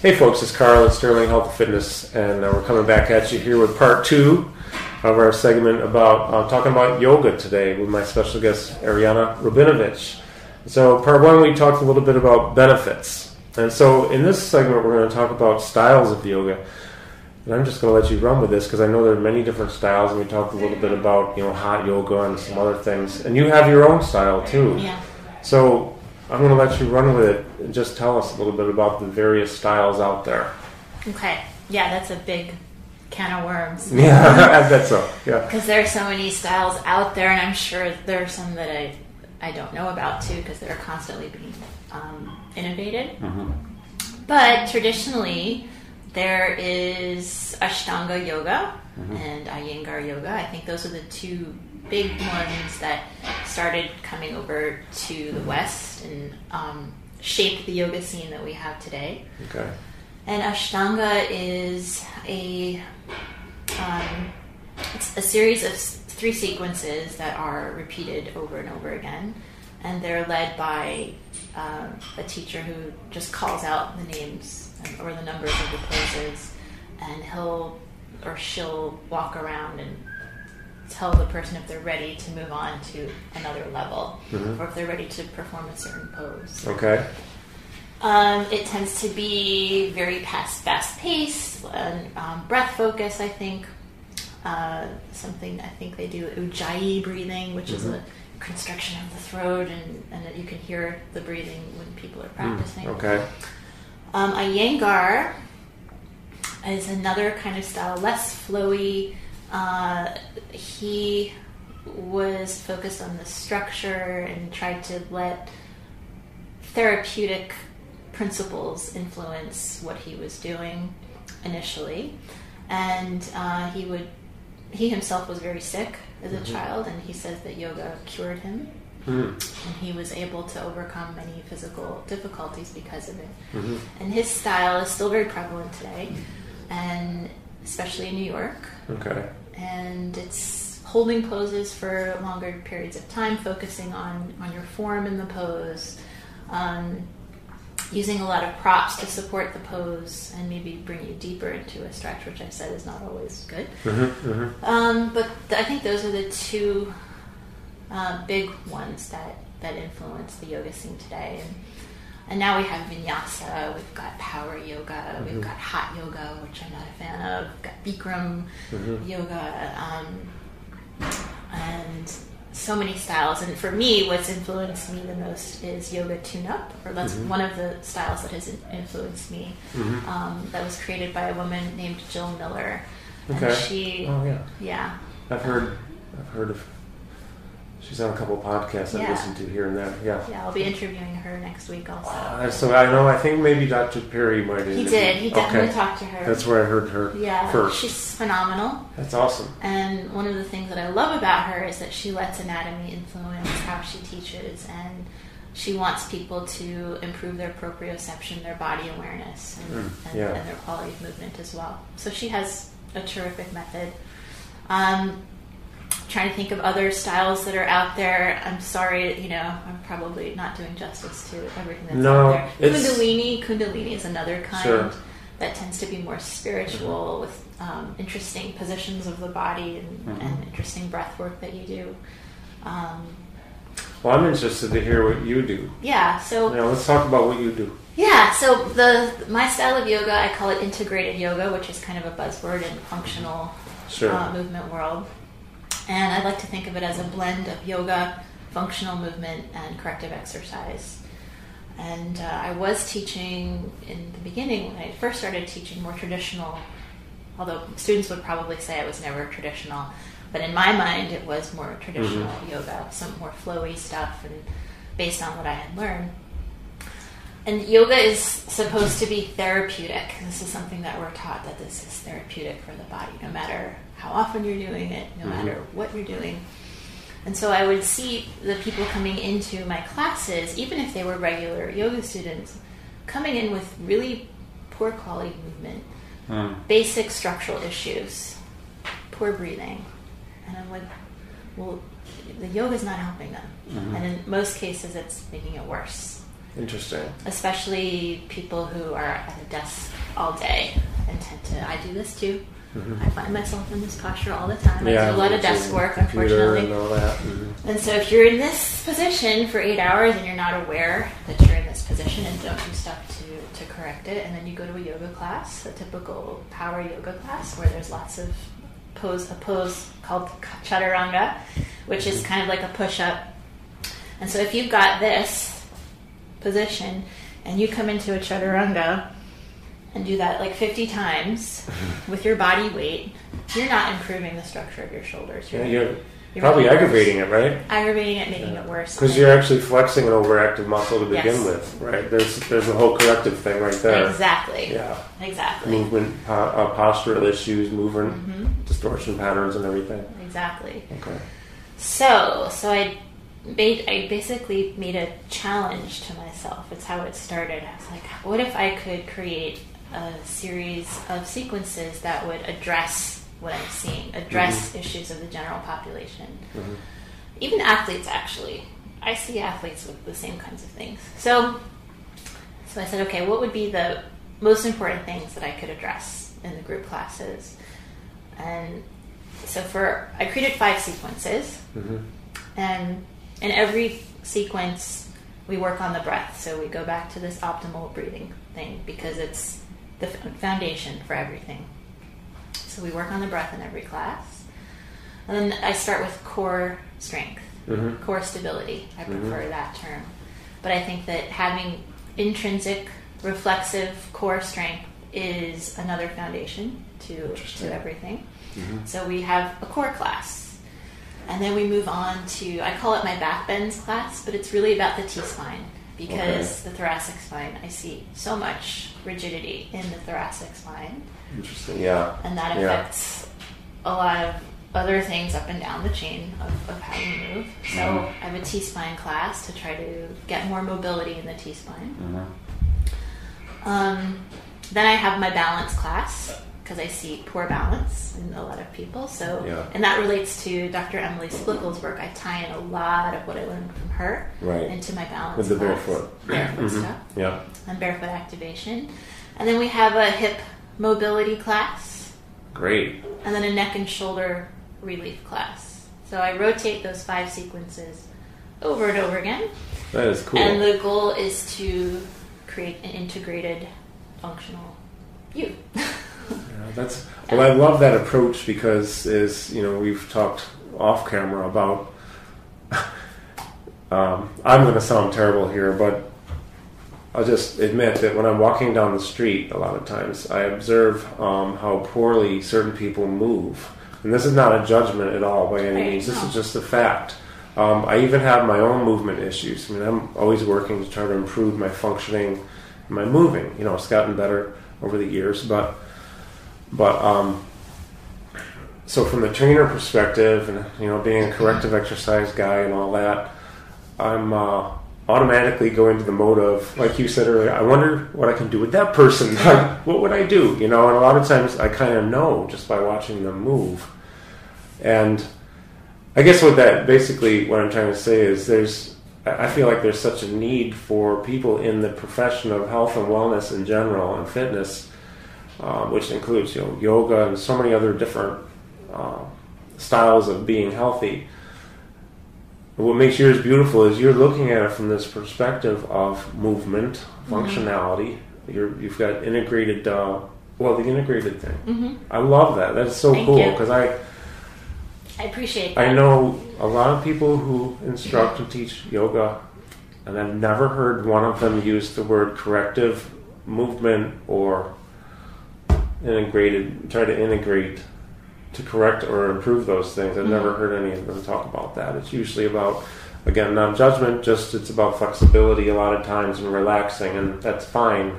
Hey folks, it's Carl at Sterling Health and Fitness, and we're coming back at you here with part two of our segment about talking about yoga today with my special guest Ariana Rubinovich. So part one, we talked a little bit about benefits, and so in this segment we're going to talk about styles of yoga. And I'm just going to let you run with this because I know there are many different styles, and we talked a little bit about hot yoga and some other things, and you have your own style too. Yeah. So I'm going to let you run with it and just tell us a little bit about the various styles out there. Okay. Yeah, that's a big can of worms. Yeah, I bet so. Yeah. Because there are so many styles out there, and I'm sure there are some that I don't know about too, because they're constantly being innovated. Mm-hmm. But traditionally, there is Ashtanga Yoga mm-hmm. and Iyengar Yoga. I think those are the two big ones that started coming over to the West and shaped the yoga scene that we have today. Okay. And Ashtanga is a series of three sequences that are repeated over and over again, and they're led by a teacher who just calls out the names or the numbers of the poses, and he'll or she'll walk around and tell the person if they're ready to move on to another level mm-hmm. or if they're ready to perform a certain pose. Okay. It tends to be very fast paced and breath focus, I think. Something I think they do, ujjayi breathing, which mm-hmm. is a constriction of the throat, and you can hear the breathing when people are practicing. Okay. Iyengar is another kind of style, less flowy. He was focused on the structure and tried to let therapeutic principles influence what he was doing initially. And he himself was very sick as mm-hmm. a child, and he says that yoga cured him. Mm. And he was able to overcome many physical difficulties because of it. Mm-hmm. And his style is still very prevalent today, and especially in New York. Okay. And it's holding poses for longer periods of time, focusing on your form in the pose, using a lot of props to support the pose and maybe bring you deeper into a stretch, which I said is not always good. Mm-hmm, mm-hmm. But I think those are the two big ones that influence the yoga scene today. And now we have vinyasa, we've got power yoga, mm-hmm. we've got hot yoga, which I'm not a fan of, we've got Bikram mm-hmm. yoga, and so many styles. And for me, what's influenced me the most is yoga tune-up, or that's mm-hmm. one of the styles that has influenced me, mm-hmm. That was created by a woman named Jill Miller. Okay. And she, yeah. I've heard of her. She's on a couple of podcasts I listen to here and there. Yeah, yeah. I'll be interviewing her next week also. So I know. I think maybe Dr. Perry might interview. He did. He definitely talked to her. That's where I heard her. Yeah, first. She's phenomenal. That's awesome. And one of the things that I love about her is that she lets anatomy influence how she teaches, and she wants people to improve their proprioception, their body awareness, and their quality of movement as well. So she has a terrific method. Trying to think of other styles that are out there. I'm sorry, I'm probably not doing justice to everything that's out there. Kundalini is another kind that tends to be more spiritual, mm-hmm. with interesting positions of the body and interesting breath work that you do. Well, I'm interested to hear what you do. Yeah, so... Now, let's talk about what you do. Yeah, so my style of yoga, I call it integrated yoga, which is kind of a buzzword in functional movement world. And I'd like to think of it as a blend of yoga, functional movement, and corrective exercise. And I was teaching in the beginning, when I first started teaching, more traditional, although students would probably say I was never traditional, but in my mind it was more traditional mm-hmm. yoga, some more flowy stuff, and based on what I had learned. And yoga is supposed to be therapeutic. This is something that we're taught, that this is therapeutic for the body, no matter how often you're doing it, no mm-hmm. matter what you're doing. And so I would see the people coming into my classes, even if they were regular yoga students, coming in with really poor quality movement, basic structural issues, poor breathing. And I'm like, well, the yoga's not helping them. Mm-hmm. And in most cases, it's making it worse. Interesting. Especially people who are at a desk all day and tend to, I do this too. Mm-hmm. I find myself in this posture all the time. Yeah, I do a lot of desk work, unfortunately. And all that. Mm-hmm. And so if you're in this position for 8 hours and you're not aware that you're in this position and don't do stuff to correct it, and then you go to a yoga class, a typical power yoga class where there's lots of a pose called Chaturanga, which is kind of like a push-up. And so if you've got this position and you come into a Chaturanga and do that like 50 times with your body weight, you're not improving the structure of your shoulders. You're probably aggravating it, right? Aggravating it, making it worse. Because you're actually flexing an overactive muscle to begin with, right? There's a whole corrective thing right there. Exactly. Yeah. Exactly. Movement, postural issues, movement, distortion patterns, and everything. Exactly. Okay. So I basically made a challenge to myself. It's how it started. I was like, what if I could create a series of sequences that would address what I'm seeing, address issues of the general population. Mm-hmm. Even athletes, actually. I see athletes with the same kinds of things. So I said, okay, what would be the most important things that I could address in the group classes? And so I created 5 sequences. Mm-hmm. And in every sequence, we work on the breath. So we go back to this optimal breathing thing because it's the foundation for everything. So we work on the breath in every class. And then I start with core strength, core stability. I prefer that term. But I think that having intrinsic, reflexive core strength is another foundation to everything. Mm-hmm. So we have a core class. And then we move on to, I call it my back bends class, but it's really about the T-spine because the thoracic spine, I see so much rigidity in the thoracic spine. Interesting. Yeah. And that affects a lot of other things up and down the chain of how you move. So I have a T-spine class to try to get more mobility in the T-spine. Mm-hmm. Then I have my balance class because I see poor balance in a lot of people. So, and that relates to Dr. Emily Splickle's work. I tie in a lot of what I learned from her into my balance class. With the barefoot stuff. Yeah. And barefoot activation. And then we have a hip mobility class. Great. And then a neck and shoulder relief class. So I rotate those 5 sequences over and over again. That is cool. And the goal is to create an integrated, functional you. I love that approach because we've talked off camera about. I'm going to sound terrible here, but I'll just admit that when I'm walking down the street, a lot of times I observe how poorly certain people move, and this is not a judgment at all by any means. This is just a fact. I even have my own movement issues. I mean, I'm always working to try to improve my functioning, and my moving. It's gotten better over the years, but so from the trainer perspective, and being a corrective exercise guy and all that, I'm automatically go into the mode of, like you said earlier, I wonder what I can do with that person. What would I do? And a lot of times I kind of know just by watching them move. And I guess what I'm trying to say is I feel like there's such a need for people in the profession of health and wellness in general and fitness, which includes yoga and so many other different styles of being healthy. What makes yours beautiful is you're looking at it from this perspective of movement, functionality. You've got integrated, the integrated thing. Mm-hmm. I love that. That's so cool because I appreciate that. I know a lot of people who instruct and teach yoga, and I've never heard one of them use the word corrective movement or integrate to correct or improve those things. I've never heard any of them talk about that. It's usually about, again, non-judgment, just it's about flexibility a lot of times and relaxing, and that's fine.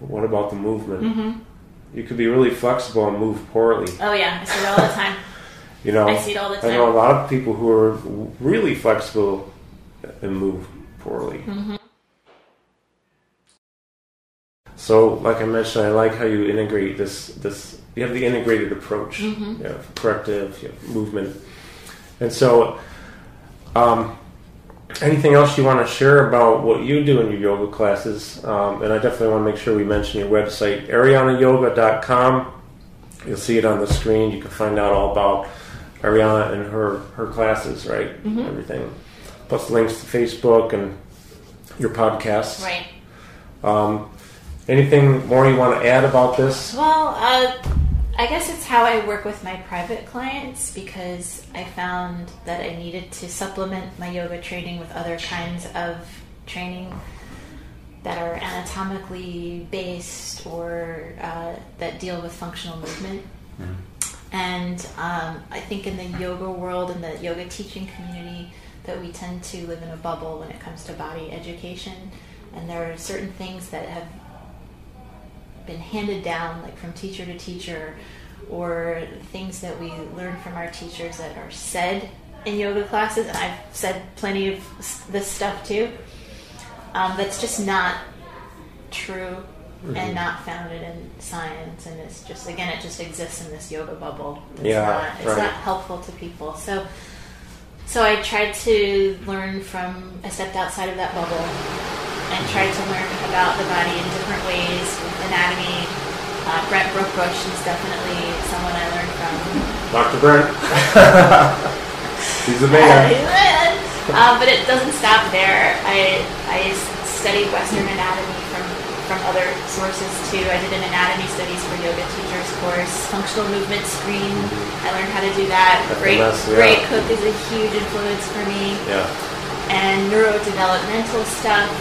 But what about the movement? You could be really flexible and move poorly. Oh yeah, I see it all the time. I see it all the time. I know a lot of people who are really flexible and move poorly. So, like I mentioned, I like how you integrate this. You have the integrated approach. You have corrective, you have movement. And so Anything else you want to share about what you do in your yoga classes? And I definitely want to make sure we mention your website, arianayoga.com. You'll see it on the screen. You can find out all about Ariana and her classes, right? Mm-hmm. Everything. Plus links to Facebook and your podcasts. Right. Anything more you want to add about this? Well, I guess it's how I work with my private clients, because I found that I needed to supplement my yoga training with other kinds of training that are anatomically based or that deal with functional movement. Mm-hmm. And I think in the yoga world and the yoga teaching community that we tend to live in a bubble when it comes to body education. And there are certain things that have been handed down, like from teacher to teacher, or things that we learn from our teachers that are said in yoga classes. And I've said plenty of this stuff too. That's just not true. Mm-hmm. And not founded in science, and it's just, again, it just exists in this yoga bubble. It's not helpful to people. So I tried to learn from, I stepped outside of that bubble and tried to learn about the body in different ways with anatomy. Brent Brookbush is definitely someone I learned from. Dr. Brent. He's a man. But it doesn't stop there. I studied Western anatomy from other sources too. I did an anatomy studies for yoga teachers course, functional movement screen. I learned how to do that. Gray Cook is a huge influence for me. Yeah. And neurodevelopmental stuff.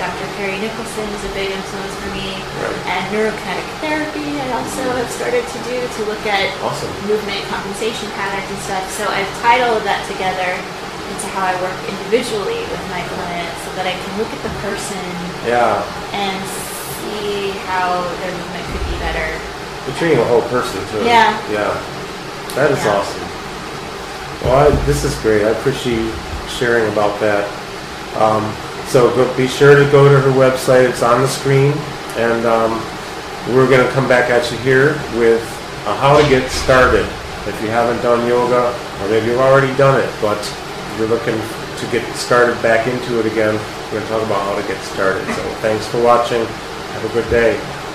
Dr. Perry Nicholson is a big influence for me. Right. And neurokinetic therapy I also have started to do, to look at movement compensation patterns and stuff. So I've tied all of that together into how I work individually with my clients, so that I can look at the person and see how their movement could be better. You're treating a whole person too. Yeah. Yeah. That is awesome. Well, this is great. I appreciate you sharing about that. So be sure to go to her website. It's on the screen. And we're going to come back at you here with how to get started if you haven't done yoga, or maybe you've already done it, but you're looking to get started back into it again. We're going to talk about how to get started. So thanks for watching. Have a good day.